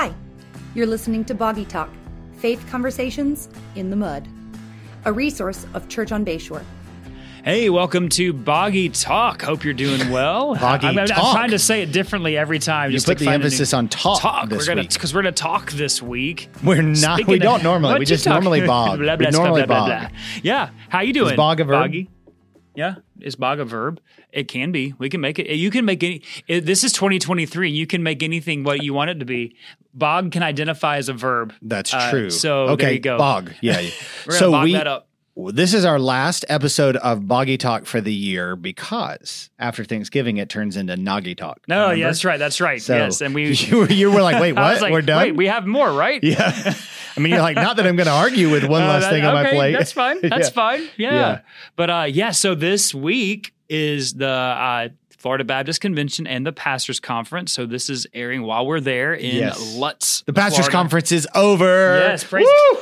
Hi, you're listening to Boggy Talk, Faith Conversations in the Mud, a resource of Church on Bayshore. Hey, welcome to Boggy Talk. Hope you're doing well. Boggy Talk. I'm trying to say it differently every time. You put the emphasis on talk this week. Because we're going to talk this week. We're not. Speaking we don't normally. We just normally bog. Blah, blah, normally blah, blah, blah. Bog. Yeah. How you doing? Is bog a verb? Boggy? Yeah. Is bog a verb? It can be. We can make it. You can make any. This is 2023. You can make anything what you want it to be. Bog can identify as a verb. That's true. So okay, there you go. Bog. Yeah. We're going to bog that up. This is our last episode of Boggy Talk for the year because after Thanksgiving, it turns into Noggy Talk. No, yeah, that's right. That's right. So yes. And you were like, wait, what? Like, we're done? Wait, we have more, right? Yeah. I mean, you're like, not that I'm going to argue with one less thing on my plate. That's fine. That's fine. Yeah. But so this week is the Florida Baptist Convention and the Pastors' Conference. So this is airing while we're there in Lutz. The Pastors' Florida. Conference is over. Yes,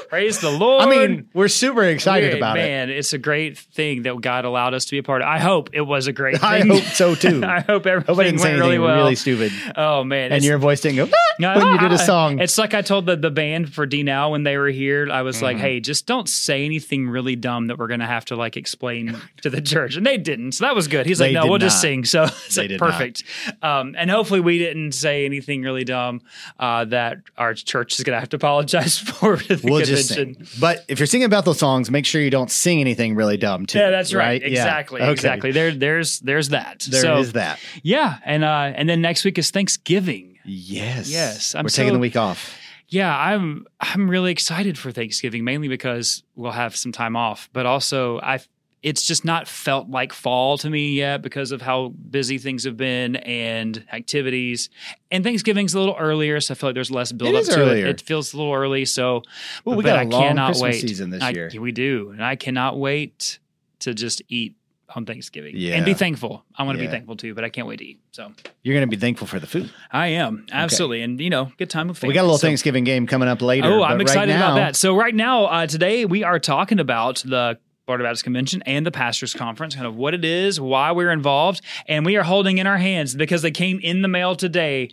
praise the Lord. I mean, we're super excited about it. Man, it's a great thing that God allowed us to be a part of. I hope it was a great thing. I hope so too. I hope everything went really well. Really stupid. Oh man, and your voice didn't go when you did a song. It's like I told the band for D Now when they were here. I was like, hey, just don't say anything really dumb that we're going to have to like explain to the church, and they didn't. So that was good. He's like, no, we'll just sing. So. It's like perfect. And hopefully we didn't say anything really dumb that our church is going to have to apologize for to the convention. Just sing. But if you're singing Bethel songs, make sure you don't sing anything really dumb too. Yeah, that's right. Exactly. Yeah. Okay. Exactly. There's that. There is that. Yeah. And then next week is Thanksgiving. Yes. Yes. We're taking the week off. Yeah, I'm really excited for Thanksgiving, mainly because we'll have some time off, but also it's just not felt like fall to me yet because of how busy things have been and activities. And Thanksgiving's a little earlier, so I feel like there's less build up to earlier. It feels a little early, so we got a long Christmas season this year. We do, and I cannot wait to just eat on Thanksgiving and be thankful. I want to be thankful too, but I can't wait to eat. So you're going to be thankful for the food. I am absolutely, and good time with family. We got a little Thanksgiving game coming up later. Oh, I'm excited about that. So right now, today we are talking about the Florida Baptist Convention and the Pastors' Conference, kind of what it is, why we're involved, and we are holding in our hands, because they came in the mail today,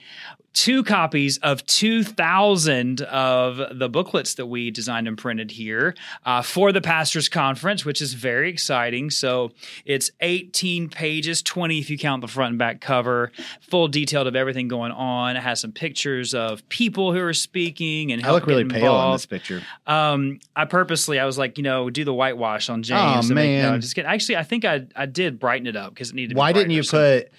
2 copies of 2,000 of the booklets that we designed and printed here for the Pastors' Conference, which is very exciting. So it's 18 pages, 20 if you count the front and back cover, full detailed of everything going on. It has some pictures of people who are speaking and help get involved. I look really pale on this picture. I was like, do the whitewash on James. Oh, man. No, I'm just kidding. Actually, I think I did brighten it up because it needed to be brighter. Why didn't you put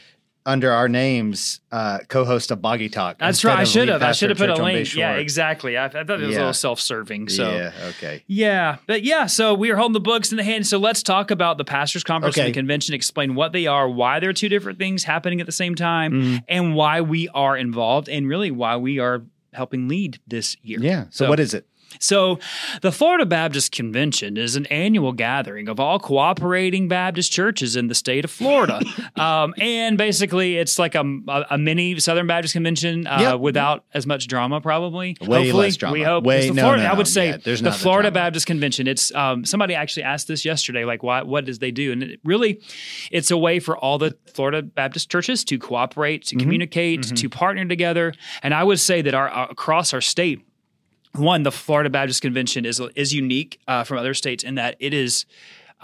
under our names, co-host of Boggy Talk. That's right. I should have put a link. Yeah, exactly. I thought it was a little self-serving. So okay. Yeah, but so we are holding the books in the hand. So let's talk about the Pastors' Conference and the convention. Explain what they are, why there are 2 different things happening at the same time, and why we are involved, and really why we are helping lead this year. Yeah. So what is it? So the Florida Baptist Convention is an annual gathering of all cooperating Baptist churches in the state of Florida. And basically, it's like a mini Southern Baptist Convention without as much drama, probably. Way hopefully, less drama. We hope. I would say the Florida Baptist Convention, it's somebody actually asked this yesterday, like, what does they do? And it's a way for all the Florida Baptist churches to cooperate, to communicate, to partner together. And I would say that across our state, one, the Florida Baptist Convention is unique from other states in that it is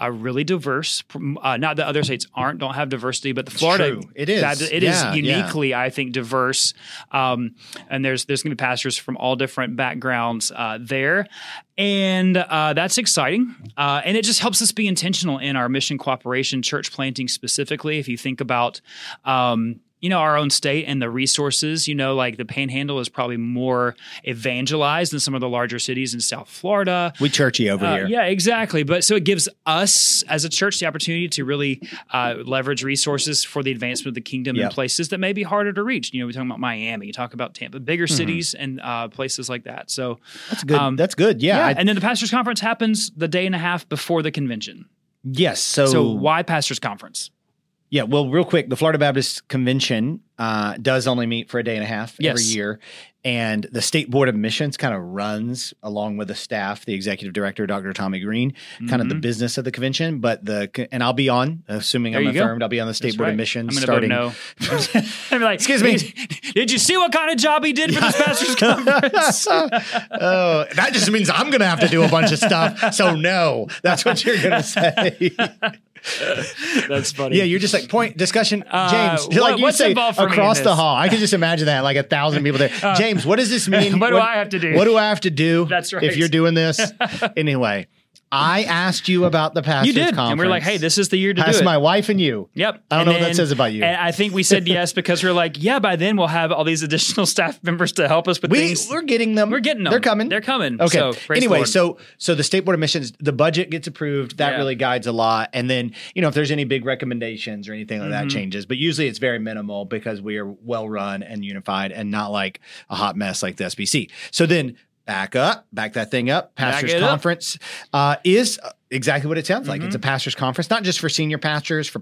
really diverse. Not that other states don't have diversity, but the Florida is uniquely, I think, diverse. And there's going to be pastors from all different backgrounds there. And that's exciting. And it just helps us be intentional in our mission cooperation, church planting specifically. If you think about our own state and the resources, like the Panhandle is probably more evangelized than some of the larger cities in South Florida. We churchy over here. Yeah, exactly. But so it gives us as a church the opportunity to really leverage resources for the advancement of the kingdom in places that may be harder to reach. We're talking about Miami, talk about Tampa, bigger cities and places like that. So that's good. That's good. Yeah. And then the Pastors' Conference happens the day and a half before the convention. Yes. So why Pastors' Conference? Yeah, well, real quick, the Florida Baptist Convention does only meet for a day and a half every year. And the State Board of Missions kind of runs, along with the staff, the executive director, Dr. Tommy Green, kind of the business of the convention. But and I'll be on, assuming I'm affirmed, I'll be on the State Board of Missions starting. I'm going to vote no. I'm like, excuse me. Did you see what kind of job he did for this pastor's conference? Oh, that just means I'm going to have to do a bunch of stuff. So no, that's what you're going to say. That's funny. Yeah, you're just like point discussion. James, like you say, across the hall. I can just imagine that, like 1,000 people there. James, what does this mean? What do I have to do? What do I have to do? That's right. If you're doing this, anyway. I asked you about the pastor's conference. You did, and we're like, hey, this is the year to do it. That's my wife and you. Yep. I don't know what that says about you. And I think we said yes because we're like, yeah, by then we'll have all these additional staff members to help us with things. We're getting them. We're getting them. They're coming. They're coming. Okay. So, anyway, so the State Board of Missions, the budget gets approved. That really guides a lot. And then, you know, if there's any big recommendations or anything like that changes. But usually it's very minimal because we are well-run and unified and not like a hot mess like the SBC. So then— back that thing up. Pastors Conference is exactly what it sounds like. It's a pastors conference, not just for senior pastors, for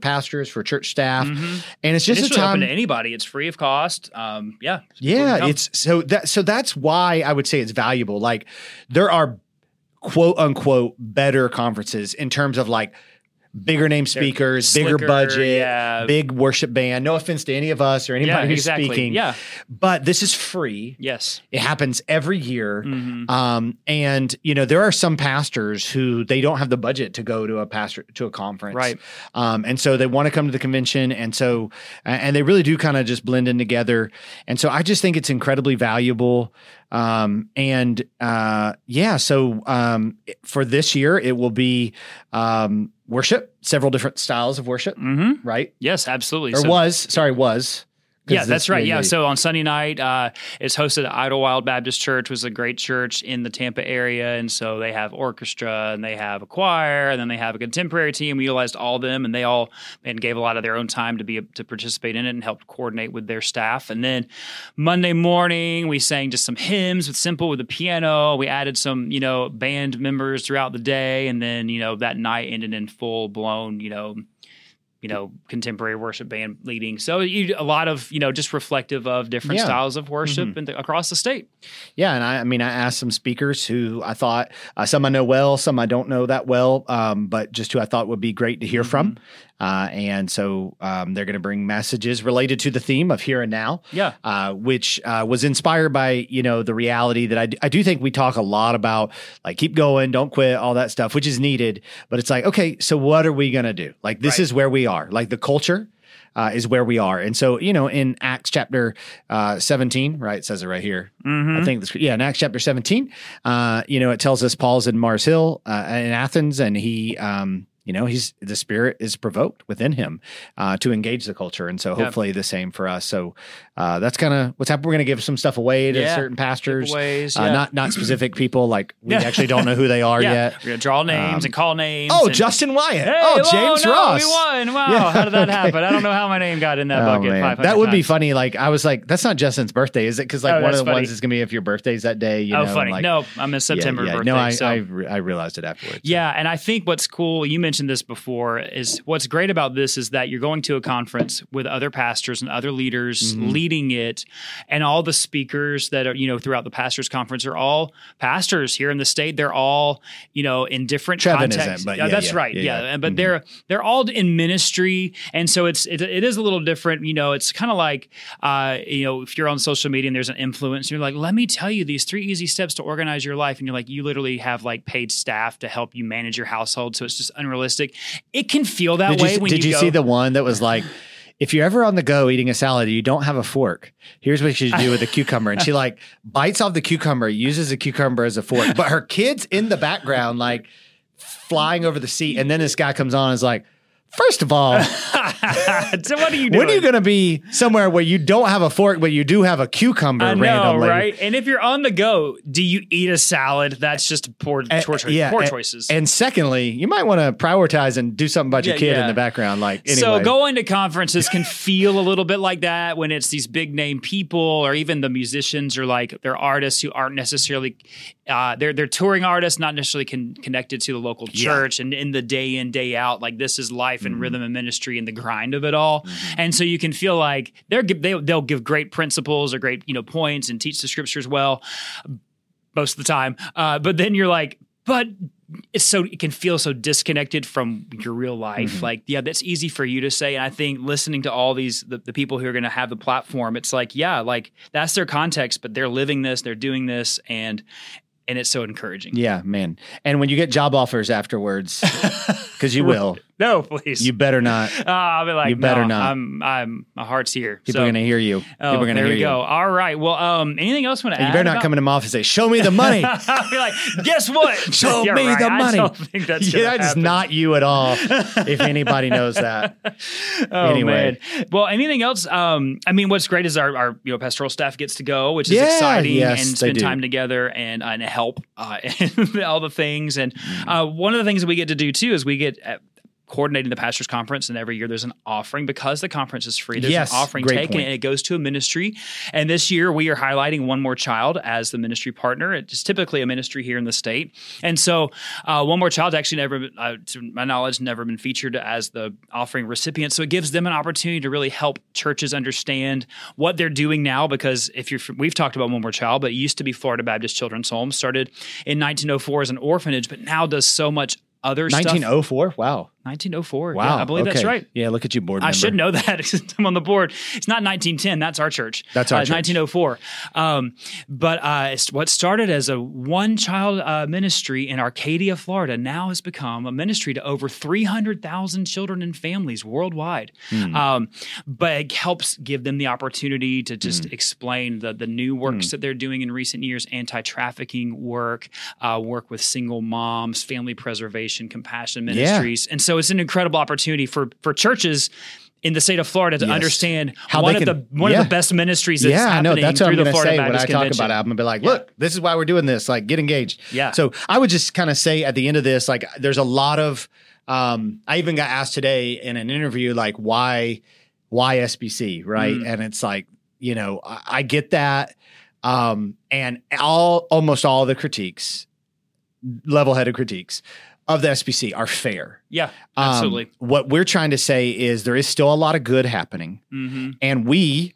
church staff, and it's just a time open to anybody. It's free of cost. So that's why I would say it's valuable. Like there are quote unquote better conferences in terms of like bigger name speakers, bigger budget, big worship band. No offense to any of us or anybody who's speaking. Yeah. But this is free. Yes. It happens every year. And, you know, there are some pastors who they don't have the budget to go to a conference. Right. And so they want to come to the convention. And so, and they really do kind of just blend in together. And so I just think it's incredibly valuable. For this year, it will be worship, several different styles of worship, right? Yes, absolutely. Was. Yeah, that's right. Yeah, so on Sunday night, it's hosted at Idlewild Baptist Church, was a great church in the Tampa area, and so they have orchestra, and they have a choir, and then they have a contemporary team. We utilized all of them, and they all gave a lot of their own time to participate in it and helped coordinate with their staff. And then Monday morning, we sang just some hymns with the piano. We added some, band members throughout the day, and then, that night ended in full-blown, contemporary worship band leading. So a lot of, just reflective of different styles of worship across the state. Yeah. And I asked some speakers who I thought, some I know well, some I don't know that well, but just who I thought would be great to hear from. And so they're going to bring messages related to the theme of here and now, which was inspired by, the reality that I do think we talk a lot about, like, keep going, don't quit, all that stuff, which is needed. But it's like, okay, so what are we going to do? Like, this is where we are. Like, the culture is where we are. And so, in Acts chapter 17, right? It says it right here. I think in Acts chapter 17, it tells us Paul's in Mars Hill in Athens, and he— the Spirit is provoked within him to engage the culture. And so hopefully the same for us. So that's kind of what's happened. We're going to give some stuff away to certain pastors, not specific people. Like we actually don't know who they are yet. We're going to draw names and call names. Oh, Justin Wyatt. Hey, James Ross. We won. Wow. Yeah. How did that happen? I don't know how my name got in that bucket. That would be funny. Like I was like, that's not Justin's birthday, is it? Because one of the ones is going to be if your birthday's that day. Funny. I'm a September birthday. No, I realized it afterwards. Yeah. And I think what's cool, you mentioned this before, is what's great about this is that you're going to a conference with other pastors and other leaders leading it, and all the speakers that are throughout the pastors conference are all pastors here in the state. They're all in different contexts. But they're all in ministry, and so it is a little different. It's kind of like if you're on social media and there's an influencer, you're like, let me tell you these 3 easy steps to organize your life, and you're like, you literally have like paid staff to help you manage your household, so it's just unrealistic. It can feel that way when you go. Did you see the one that was like, if you're ever on the go eating a salad, you don't have a fork, here's what you should do with a cucumber. And she like bites off the cucumber, uses the cucumber as a fork, but her kid's in the background, like flying over the seat. And then this guy comes on and is like, first of all, so what are you doing? When are you going to be somewhere where you don't have a fork, but you do have a cucumber randomly? Right? And if you're on the go, do you eat a salad? That's just poor choices. And secondly, you might want to prioritize and do something about your kid in the background. Like, anyway. So going to conferences can feel a little bit like that when it's these big name people, or even the musicians or like they're artists who aren't necessarily they're touring artists, not necessarily connected to the local church and in the day in, day out. Like this is life life and rhythm and ministry and the grind of it all. And so you can feel like they'll give great principles or great, points and teach the scriptures well most of the time. But then you're like, but it can feel so disconnected from your real life. Like, yeah, that's easy for you to say. And I think listening to all these, the people who are going to have the platform, it's like, yeah, like that's their context, but they're living this, they're doing this. And it's so encouraging. Yeah, man. And when you get job offers afterwards, because you will. No, please. You better not. I'll be like, you better not. My heart's here. People are going to hear you. Oh, people are going to hear you. There we go. All right. Well, anything else you want to add? You better not come into my office and say, show me the money. I'll be like, guess what? Show me the money. I don't think that's going to happen. That is not you at all, if anybody knows that. Man. Well, anything else? What's great is our pastoral staff gets to go, which is exciting, and spend time together and help and all the things. And one of the things that we get to do too is we get coordinating the pastors' conference, and every year there's an offering because the conference is free. There's an offering taken, and it goes to a ministry. And this year we are highlighting One More Child as the ministry partner. It's typically a ministry here in the state, and so One More Child actually never, to my knowledge, never been featured as the offering recipient. So it gives them an opportunity to really help churches understand what they're doing now. Because we've talked about One More Child, but it used to be Florida Baptist Children's Home, started in 1904 as an orphanage, but now does so much other 1904? Stuff. 1904? Wow. 1904. Wow. Yeah, I believe that's right. Yeah, look at you, board member. I should know that. I'm on the board. It's not 1910. That's our church. That's our church. 1904. It's what started as a one-child ministry in Arcadia, Florida, now has become a ministry to over 300,000 children and families worldwide. But it helps give them the opportunity to just explain the new works that they're doing in recent years, anti-trafficking work, work with single moms, family preservation, compassion ministries. And so it's an incredible opportunity for churches in the state of Florida to understand how one of the best ministries that's happening through the Florida Baptist Convention. Yeah, I know. That's what I'm going to say when I talk about it. I'm going to be like, look, this is why we're doing this. Like, get engaged. Yeah. So I would just kind of say at the end of this, like, there's a lot of I even got asked today in an interview, like, why SBC, right? And it's like, I get that. And almost all the critiques, level-headed critiques, of the SBC are fair. Yeah, absolutely. What we're trying to say is there is still a lot of good happening, and we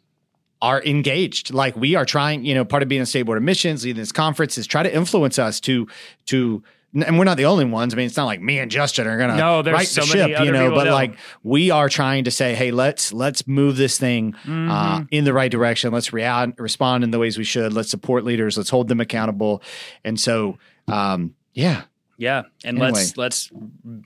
are engaged. Like, we are trying, part of being a State Board of Missions, leading this conference, is try to influence us to and we're not the only ones. I mean, it's not like me and Justin are going to right the ship, but like, we are trying to say, hey, let's move this thing in the right direction. Let's respond in the ways we should. Let's support leaders. Let's hold them accountable. And so, yeah. And anyway, let's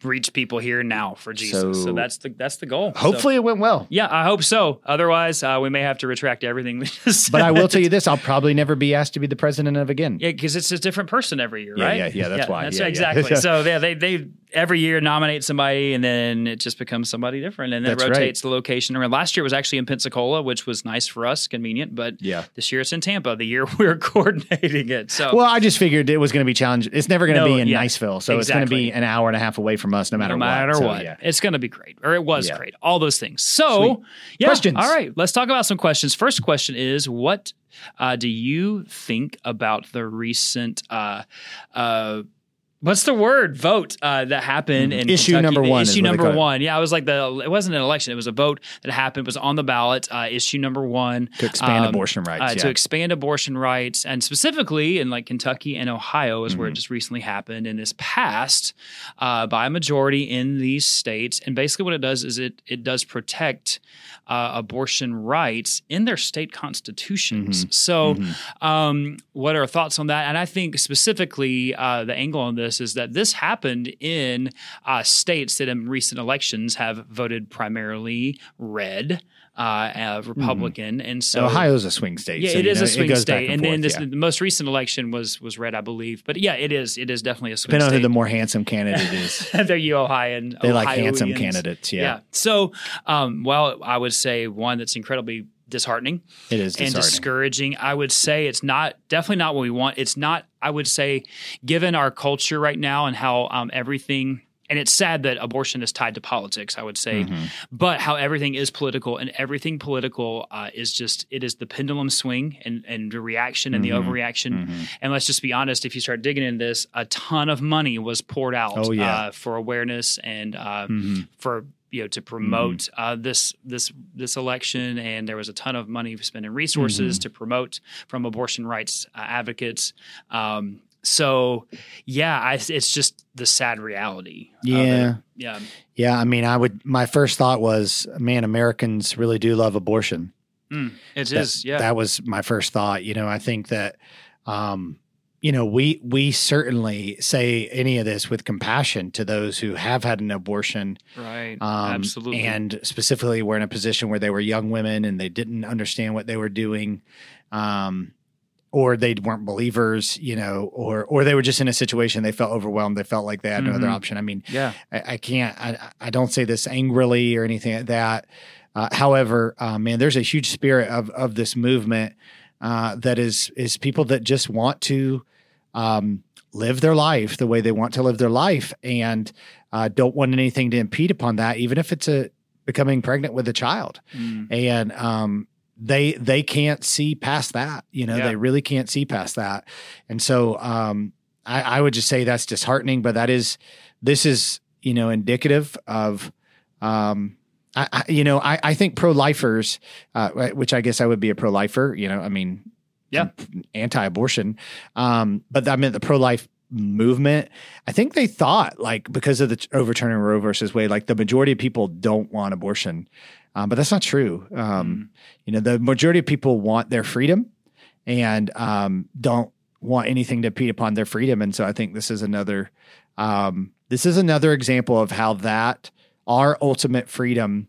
reach people here now for Jesus. So that's the goal. Hopefully it went well. Yeah, I hope so. Otherwise, we may have to retract everything we just said. But I will tell you this, I'll probably never be asked to be the president of again. Yeah, because it's a different person every year, right? Yeah, that's why. That's exactly. So they every year nominate somebody, and then it just becomes somebody different, and then it rotates the location around. Last year was actually in Pensacola, which was nice for us, convenient, but this year it's in Tampa, the year we're coordinating it. So, well, I just figured it was going to be challenging. It's never going to be in Niceville, so it's going to be an hour and a half away from us, no matter what. Yeah. It's going to be great, or it was great, all those things. So, questions. All right, let's talk about some questions. First question is, what do you think about the recent what's the word? Vote that happened in Issue Kentucky. Number 1. Issue number 1. Yeah, I was like, it wasn't an election. It was a vote that happened. It was on the ballot. Issue number 1. To expand abortion rights. To expand abortion rights. And specifically in like Kentucky and Ohio is where it just recently happened. And it's passed by a majority in these states. And basically what it does is it does protect abortion rights in their state constitutions. So what are thoughts on that? And I think specifically the angle on this is that this happened in states that in recent elections have voted primarily red, Republican. And so Ohio's a swing state. Yeah, so, it is a swing state. And then the most recent election was red, I believe. But yeah, it is definitely a swing state. Depending on who the more handsome candidate is. They're Ohioans. They like handsome candidates. Yeah. So, I would say one that's incredibly disheartening. It is disheartening. And discouraging. I would say it's definitely not what we want. It's not, I would say, given our culture right now and how everything, and it's sad that abortion is tied to politics, I would say, but how everything is political, and everything political is just, it is the pendulum swing and the reaction and the overreaction. And let's just be honest, if you start digging in this, a ton of money was poured out for awareness and for to promote this election, and there was a ton of money spent in resources to promote from abortion rights advocates. It's just the sad reality. Yeah. I mean, my first thought was, man, Americans really do love abortion. That was my first thought. I think that, we certainly say any of this with compassion to those who have had an abortion. Right. Absolutely. And specifically were in a position where they were young women and they didn't understand what they were doing. Or they weren't believers, or they were just in a situation, they felt overwhelmed. They felt like they had no other option. I mean, I don't say this angrily or anything like that. However, there's a huge spirit of this movement that is people that just want to live their life the way they want to live their life and don't want anything to impede upon that, even if it's becoming pregnant with a child. And they can't see past that, They really can't see past that. And so I would just say that's disheartening, but this is, indicative of, I think pro-lifers, which I guess I would be a pro-lifer, anti-abortion. But I meant the pro-life movement. I think they thought because of the overturning Roe versus Wade, the majority of people don't want abortion. But that's not true. The majority of people want their freedom and don't want anything to impede upon their freedom. And so I think this is another example of how that our ultimate freedom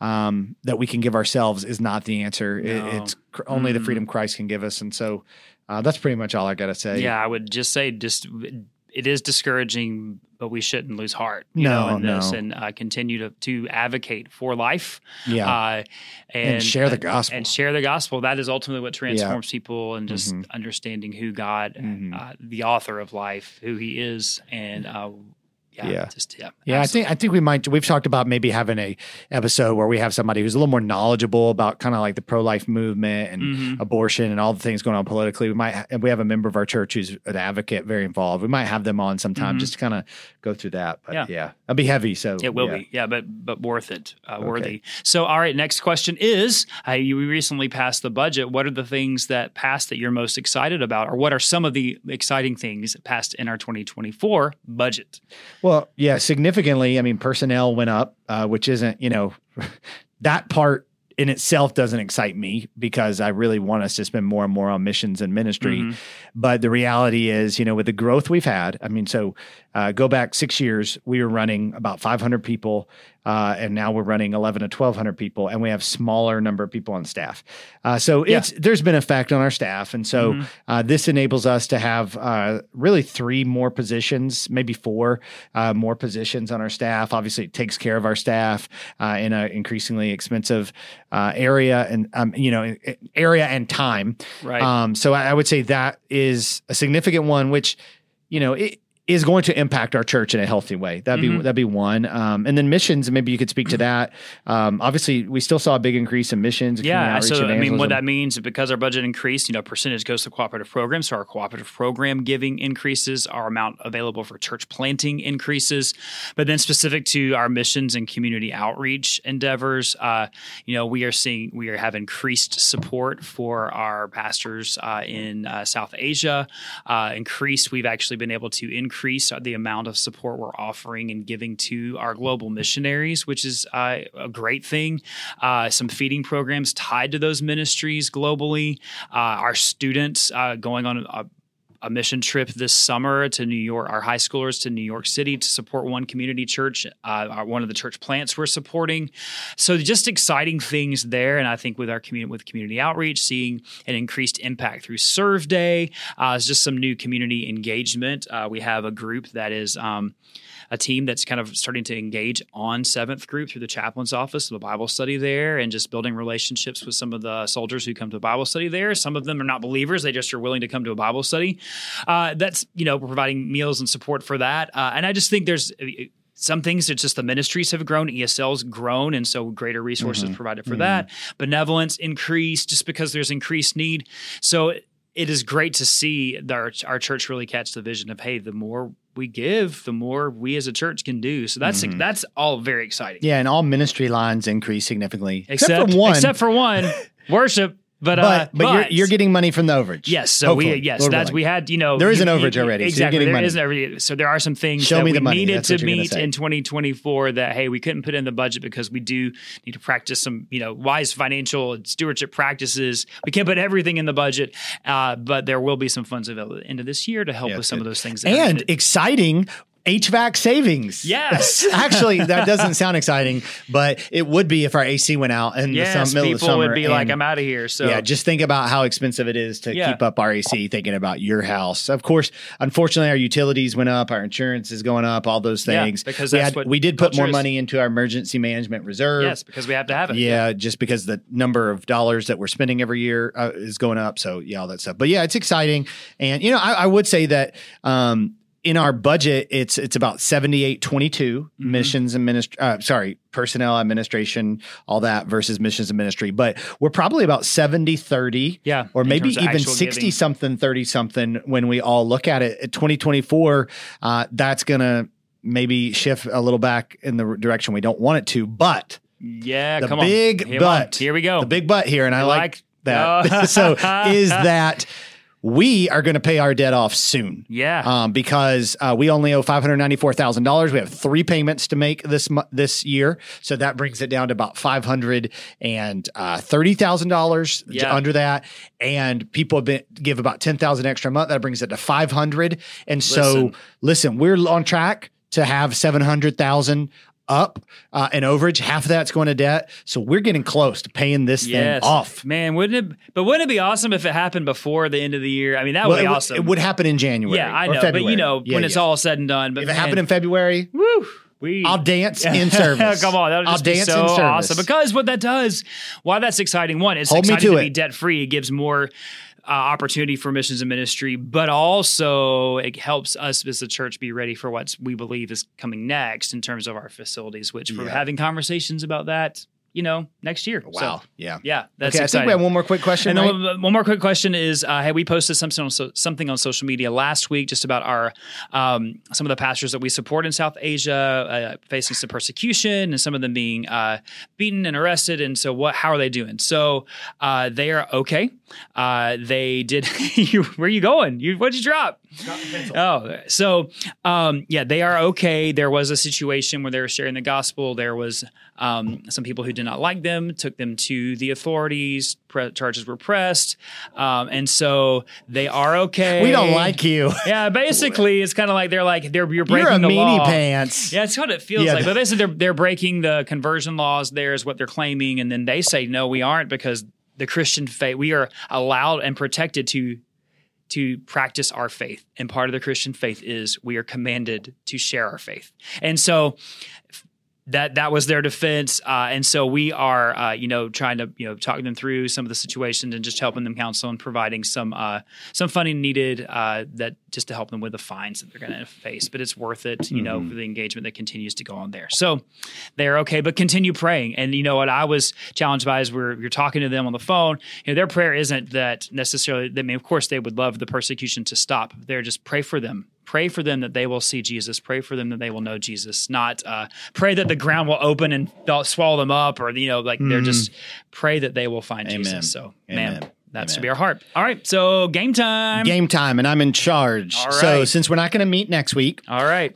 that we can give ourselves is not the answer. No. It's only the freedom Christ can give us. And so that's pretty much all I got to say. Yeah, I would just say it is discouraging, but we shouldn't lose heart, in this. And continue to advocate for life, and share the gospel. That is ultimately what transforms people, and just understanding who God, the author of life, who He is, and I think we've talked about maybe having a episode where we have somebody who's a little more knowledgeable about kind of the pro-life movement and abortion and all the things going on politically. We have a member of our church who's an advocate, very involved. We might have them on sometime just to kind of go through that. But it'll be heavy. So it will be. Yeah, but worth it, worthy. So all right, next question is: we recently passed the budget. What are the things that passed that you're most excited about, or what are some of the exciting things that passed in our 2024 budget? Well, yeah, significantly. I mean, personnel went up, which isn't, that part in itself doesn't excite me because I really want us to spend more and more on missions and ministry. But the reality is, with the growth we've had, I mean, so go back 6 years, we were running about 500 people, and now we're running 11 to 1,200 people, and we have smaller number of people on staff. There's been an effect on our staff. And so this enables us to have really 3 more positions, maybe 4 more positions on our staff. Obviously, it takes care of our staff in an increasingly expensive area and, area and time. Right. So I would say that is a significant one, which, it is going to impact our church in a healthy way. That'd be one. And then missions, maybe you could speak to that. Obviously, we still saw a big increase in missions. Yeah, so I mean, what that means is because our budget increased, percentage goes to cooperative programs. So our cooperative program giving increases, our amount available for church planting increases. But then specific to our missions and community outreach endeavors, we have increased support for our pastors in South Asia. We've actually been able to increase the amount of support we're offering and giving to our global missionaries, which is a great thing. Some feeding programs tied to those ministries globally. Our students going on a mission trip this summer to New York, our high schoolers to New York City to support one community church, one of the church plants we're supporting. So just exciting things there. And I think with our with community outreach, seeing an increased impact through Serve Day, it's just some new community engagement. We have a group that is a team that's kind of starting to engage on Seventh Group through the chaplain's office, the Bible study there, and just building relationships with some of the soldiers who come to Bible study there. Some of them are not believers. They just are willing to come to a Bible study. That's, we're providing meals and support for that. And I just think there's some things, it's just the ministries have grown, ESL's grown, and so greater resources provided for that. Benevolence increased just because there's increased need. So it is great to see our church really catch the vision of, hey, the more we give, the more we as a church can do. So that's all very exciting. Yeah, and all ministry lines increase significantly. Except for one, worship. But you're getting money from the overage. Yes. So hopefully, we had, there is an overage already. Exactly. So there is an overage. So there are some things needed to meet in 2024 that, hey, we couldn't put in the budget because we do need to practice some, wise financial and stewardship practices. We can't put everything in the budget, but there will be some funds available at the end of this year to help with some of those things. And exciting HVAC savings. Yes. Actually, that doesn't sound exciting, but it would be if our AC went out in the middle of the summer. People would be like, I'm out of here. So yeah, just think about how expensive it is to keep up our AC, thinking about your house. Of course, unfortunately, our utilities went up, our insurance is going up, all those things. Yeah, because we did put more money into our emergency management reserve. Yes, because we have to have it. Yeah, just because the number of dollars that we're spending every year is going up. So all that stuff. But it's exciting. And, I would say that, in our budget, it's about 78/22 missions and ministry. Personnel administration, all that versus missions and ministry. But we're probably about 70/30, or maybe even 60-something, 30-something when we all look at it. At 2024, that's gonna maybe shift a little back in the direction we don't want it to. But the big but here, and I like that. So is that. We are going to pay our debt off soon. Yeah. Because we only owe $594,000. We have 3 payments to make this year. So that brings it down to about $530,000 under that. And people give about $10,000 extra a month. That brings it to $500,000. And so, listen, we're on track to have $700,000 up and overage. Half of that's going to debt. So we're getting close to paying this thing off. Man, wouldn't it be awesome if it happened before the end of the year? I mean, that would be awesome. It would happen in January. Yeah, I know. February. But when it's all said and done. But if it happened in February, woo. I'll dance in service. Come on, that'll just be so awesome. Because what that does, why that's exciting. One, it's exciting to be debt free. It gives more opportunity for missions and ministry, but also it helps us as a church be ready for what we believe is coming next in terms of our facilities, which we're having conversations about that, next year. Wow. So, yeah. That's okay, exciting. I think we have one more quick question. And one more quick question is, hey, we posted something on social media last week just about our some of the pastors that we support in South Asia facing some persecution and some of them being beaten and arrested. And so how are they doing? So they are okay. They did, where are you going? What'd you drop? They are okay. There was a situation where they were sharing the gospel. There was some people who did not like them, took them to the authorities, charges were pressed. And so they are okay. We don't like you. Yeah, basically it's kind of like you're breaking the law. You're a meanie pants. Yeah, that's what it feels like. But basically they're breaking the conversion laws there is what they're claiming. And then they say, no, we aren't, because the Christian faith, we are allowed and protected to practice our faith. And part of the Christian faith is we are commanded to share our faith. And so that was their defense. And so we are, trying to, talk them through some of the situations and just helping them counsel and providing some funding needed that just to help them with the fines that they're going to face. But it's worth it, for the engagement that continues to go on there. So they're okay, but continue praying. And what I was challenged by is you're talking to them on the phone. Their prayer isn't that necessarily, I mean, of course they would love the persecution to stop. They're just pray for them. Pray for them that they will see Jesus. Pray for them that they will know Jesus. Not pray that the ground will open and swallow them up, or they're just pray that they will find Jesus. So, man, that should be our heart. All right, so game time. Game time, and I'm in charge. All right. So since we're not going to meet next week, all right,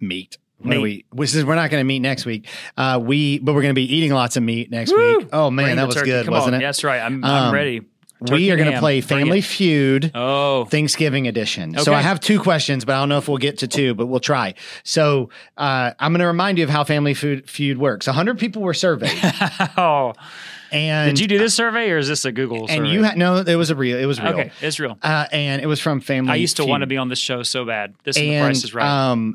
meat. Since we're not going to meet next week, but we're going to be eating lots of meat next week. Oh man, that was good, wasn't it? That's right. I'm ready. We are going to play Family Feud Thanksgiving edition. Okay. So I have 2 questions, but I don't know if we'll get to 2, but we'll try. So I'm going to remind you of how Family Feud works. 100 people were surveyed. And did you do this survey, or is this a Google survey? And it was real. Okay, it's real. And it was from Family Feud. I used to want to be on this show so bad. This and The Price is Right.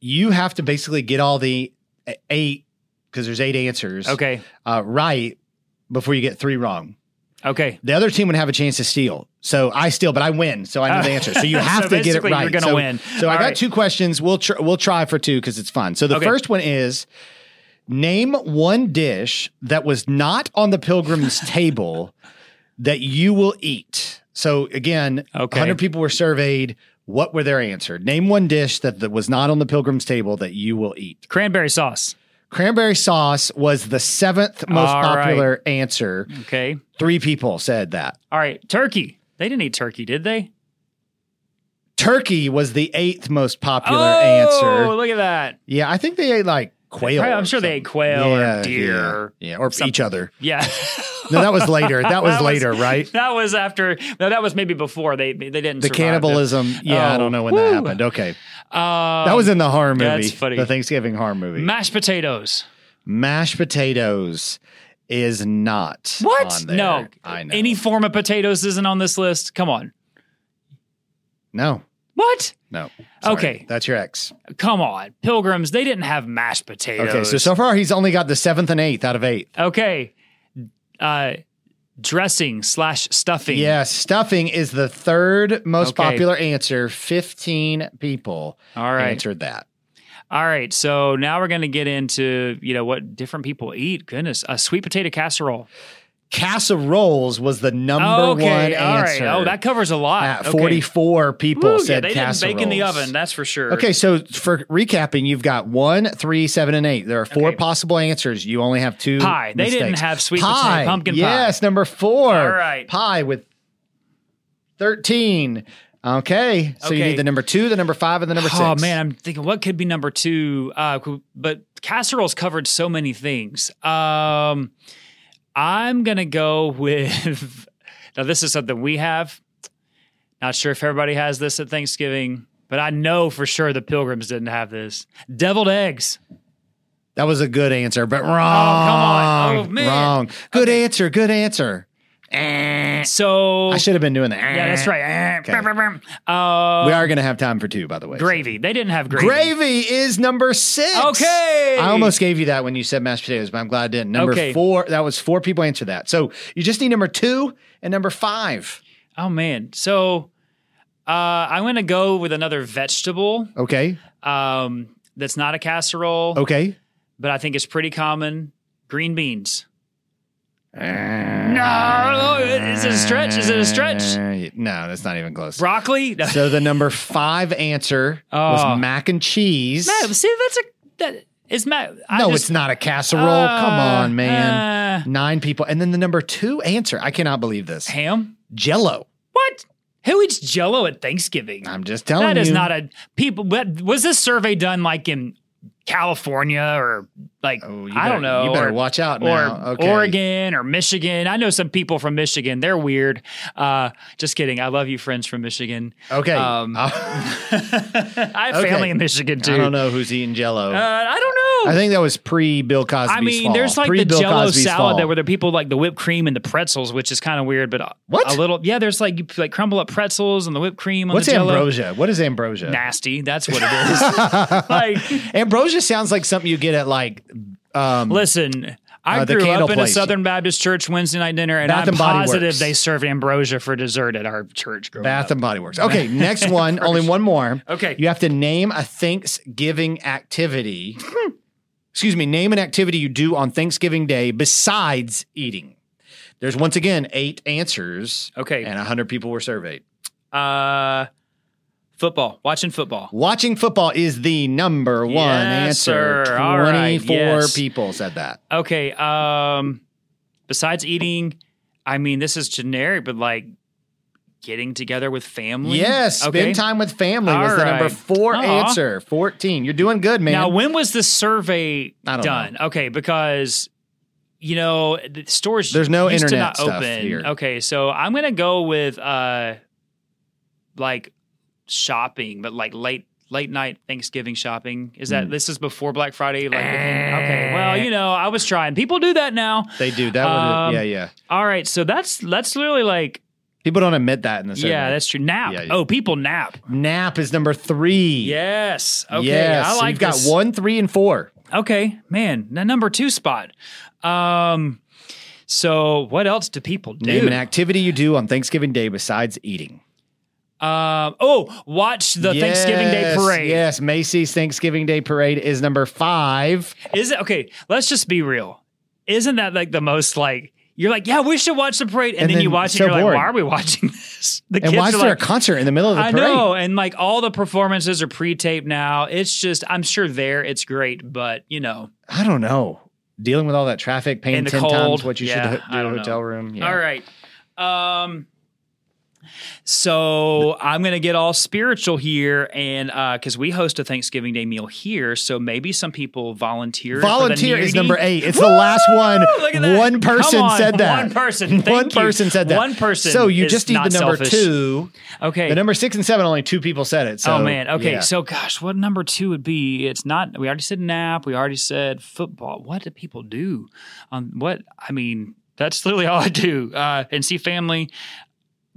You have to basically get all the 8, because there's 8 answers, right before you get 3 wrong. Okay. The other team would have a chance to steal. So I steal, but I win. So I know the answer. So you have to get it right. You're going to win. So I got 2 questions. We'll try for 2 because it's fun. So the first one is, name one dish that was not on the pilgrim's table that you will eat. So again, 100 people were surveyed. What were their answer? Name one dish that was not on the Pilgrim's table that you will eat. Cranberry sauce. Cranberry sauce was the seventh most popular answer. Okay. 3 people said that. All right. Turkey. They didn't eat turkey, did they? Turkey was the 8th most popular answer. Oh, look at that. Yeah, I think they ate like quail. I'm sure they ate quail or deer. Yeah, or each other. Yeah. No, that was later. That was later, right? That was after. No, that was maybe before. They didn't survive. The cannibalism. Yeah, I don't know when that happened. Okay. That was in the horror movie. That's funny. The Thanksgiving horror movie. Mashed potatoes. Mashed potatoes is not on there. No. I know. Any form of potatoes isn't on this list? Come on. No. What? No. Sorry. Okay. That's your ex. Come on. Pilgrims, they didn't have mashed potatoes. Okay, so far he's only got the 7th and 8th out of 8. Okay. Dressing / stuffing. Yeah, stuffing is the 3rd most popular answer. 15 people answered that. All right, so now we're going to get into, what different people eat. Goodness, a sweet potato casserole. Casseroles was the number one answer. Right. Oh, that covers a lot. 44 people said they casseroles. They didn't bake in the oven, that's for sure. Okay, so for recapping, you've got 1, 3, 7, and 8. There are 4 possible answers. You only have 2 Pie. They didn't have sweet potato, pumpkin pie. Yes, number 4. All right. Pie with 13. Okay, so you need the number 2, the number 5, and the number 6. Oh, man, I'm thinking, what could be number 2? But casseroles covered so many things. I'm going to go with, now this is something we have. Not sure if everybody has this at Thanksgiving, but I know for sure the Pilgrims didn't have this. Deviled eggs. That was a good answer, but wrong. Oh, come on. Oh, man. Wrong. Good answer. So I should have been doing that. Yeah, that's right. Okay. We are going to have time for 2, by the way. Gravy. So. They didn't have gravy. Gravy is number 6. Okay. I almost gave you that when you said mashed potatoes, but I'm glad I didn't. Number 4. That was 4 people answered that. So you just need number 2 and number 5. Oh, man. So I'm going to go with another vegetable. Okay. That's not a casserole. Okay. But I think it's pretty common. Green beans. No, is it a stretch? No, that's not even close. Broccoli? No. So the number 5 answer was mac and cheese. No, see, it's not a casserole. Come on, man. 9 people. And then the number 2 answer, I cannot believe this. Ham? Jell-O. What? Who eats Jell-O at Thanksgiving? I'm just telling you. That is not a people. Was this survey done like in California or I don't know. You better watch out now. Or Oregon or Michigan. I know some people from Michigan. They're weird. Just kidding. I love you, friends from Michigan. Okay. I have family in Michigan too. I don't know who's eating Jell-O. I don't know. I think that was pre-Bill Cosby's fall. I mean, there's like the Jell-O salad that where there are people like the whipped cream and the pretzels, which is kind of weird, but a little. Yeah, there's like you crumble up pretzels and the whipped cream on the Jell-O. What's ambrosia? What is ambrosia? Nasty. That's what it is. Ambrosia sounds like something you get at like. Listen, I grew up in a Southern Baptist church Wednesday night dinner, and I'm positive they served ambrosia for dessert at our church growing up. Bath and Body Works. Okay, next one. Only one more. Okay. You have to name a Thanksgiving activity. Excuse me. Name an activity you do on Thanksgiving Day besides eating. There's, once again, 8 answers. Okay. And 100 people were surveyed. Football. Watching football is the number 1 answer. Sir. 24 people said that. Okay. Besides eating, I mean, this is generic, but like getting together with family. Yes. Okay. Spend time with family was the number 4 answer. 14. You're doing good, man. Now, when was the survey done? I don't know. Okay. Because, the stores there's no used internet to not stuff open. Here. Okay. So I'm going to go with shopping, but like late night Thanksgiving shopping. Is that this is before Black Friday? Like, okay, well, I was trying. People do that now. They do that. Yeah. All right, so that's literally like people don't admit that in the survey. Yeah, that's true. Nap. Yeah. Oh, people nap. Nap is number 3. Yes. Okay. Yes. I like. So you've got 1, 3, and 4. Okay, man, that number 2 spot. So what else do people do? Name an activity you do on Thanksgiving Day besides eating. Watch the Thanksgiving Day Parade. Yes, Macy's Thanksgiving Day Parade is number 5. Is it? Okay, let's just be real. Isn't that like the most like You're like, yeah, we should watch the parade. And then you watch it, so and you're bored. Like, why are we watching this? The kids why is there a concert in the middle of the parade? I know, and like all the performances are pre-taped now. It's just, I'm sure it's great, but you know. I don't know. Dealing with all that traffic, paying 10 cold, times what you should do in a hotel room. Yeah. All right. So I'm going to get all spiritual here, and because we host a Thanksgiving Day meal here, so maybe some people volunteer. Volunteer is number 8. It's the last one. One person said that. One person. One person said that. One person. So you just need the number 2. Okay. The number 6 and 7 only 2 people said it. So, oh man. Okay. Yeah. So gosh, what number 2 would be? It's not. We already said nap. We already said football. What do people do? What I mean, that's literally all I do. And see family.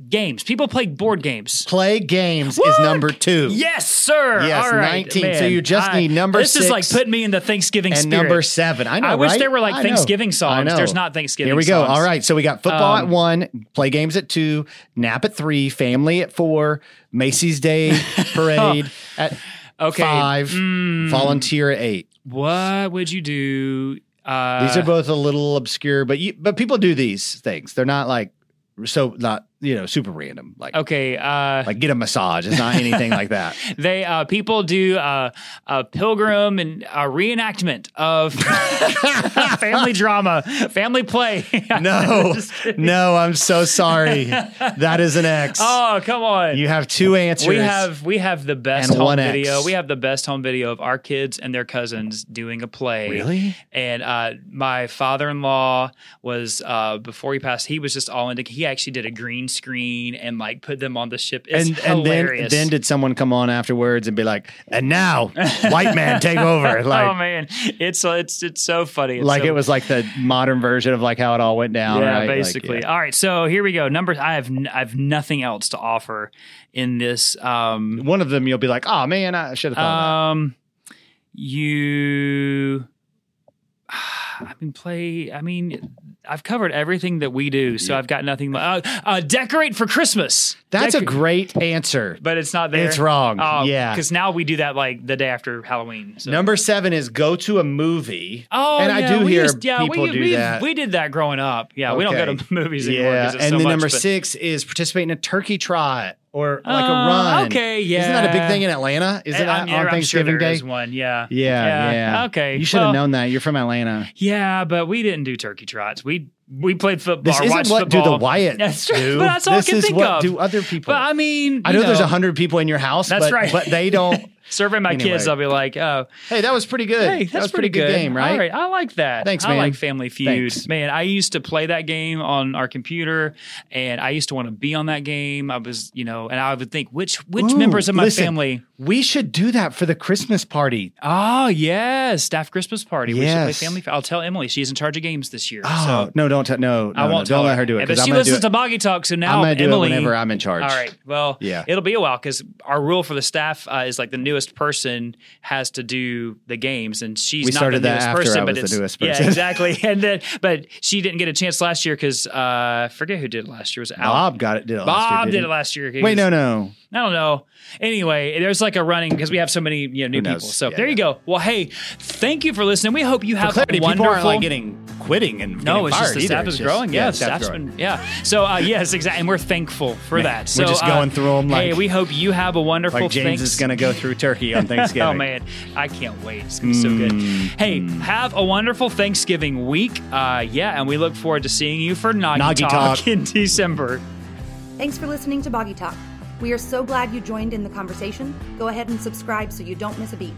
Games. People play board games. Play games is number 2. Yes, sir. Yes, all right, 19. Man. So you just need number 6. This is like putting me in the Thanksgiving and spirit. And number 7. I know, I wish there were like Thanksgiving songs. There's not Thanksgiving songs. Here we go. All right. So we got football at 1, play games at 2, nap at 3, family at 4, Macy's Day Parade at 5, volunteer at 8. What would you do? These are both a little obscure, but people do these things. They're not like, so not, you know, super random. Like, okay. Like get a massage. It's not anything like that. They, people do a pilgrim and a reenactment of family drama, family play. No, I'm so sorry. That is an X. Oh, come on. You have 2 answers. We have the best home video. X. We have the best home video of our kids and their cousins doing a play. Really? And, my father-in-law was, before he passed, he was just all into, he actually did a green screen and like put them on the ship. It's hilarious. And then did someone come on afterwards and be like, and now white man take over? Like, oh man, it's so funny. It's like so, it was like the modern version of like how it all went down. Yeah, right? Basically. Like, yeah. All right, so here we go. Numbers. I have nothing else to offer in this. One of them you'll be like, oh man, I should have thought of that. I've covered everything that we do, so I've got nothing. Decorate for Christmas. That's a great answer. But it's not there. It's wrong. Yeah. Because now we do that like the day after Halloween. So. Number 7 is go to a movie. Oh, and yeah, I do hear people do that. We did that growing up. Yeah, okay. We don't go to movies anymore. Yeah, and so then number 6 is participate in a turkey trot. Or like a run. Okay, yeah. Isn't that a big thing in Atlanta? Isn't that on Thanksgiving Day? Is one, yeah. Yeah. Okay. You should have known that. You're from Atlanta. Yeah, but we didn't do turkey trots. We played football. This isn't watched what football. Do the Wyatts that's true, do. But that's all this I can think of. This is what do other people. But I mean, I know there's 100 people in your house. That's right. But they don't. Surveying my kids, I'll be like, oh. Hey, that was pretty good. Hey, that was pretty good game, right? All right, I like that. Thanks, man. I like Family Feud. Thanks. Man, I used to play that game on our computer, and I used to want to be on that game. I was, and I would think, which members of my family? We should do that for the Christmas party. Oh, yes, staff Christmas party. Yes. We should play Family Feud. I'll tell Emily. She's in charge of games this year. Oh, so. No, don't tell no, I won't. No, don't let her do it. But she listens to Boggy Talk, so now I'm Emily. I'm going to do it whenever I'm in charge. All right, well, it'll be a while, because our rule for the staff is like the newest person has to do the games, and she's not the newest person, but it's the newest person. Yeah, exactly. And then, but she didn't get a chance last year because I forget who did it last year. Was it Bob got it? Bob did it last year. Wait, no. I don't know. Anyway, there's like a running because we have so many new people. So there you go. Well, hey, thank you for listening. We hope you have a wonderful. People aren't like quitting and no, it's just the staff is growing. Yeah, staff's been So yes, exactly. And we're thankful for that. So we're just going through them. Like, hey, we hope you have a wonderful. Like James is going to go through turkey on Thanksgiving. Oh man, I can't wait. It's going to be so good. Hey, have a wonderful Thanksgiving week. And we look forward to seeing you for Noggy Talk in December. Thanks for listening to Boggy Talk. We are so glad you joined in the conversation. Go ahead and subscribe so you don't miss a beat.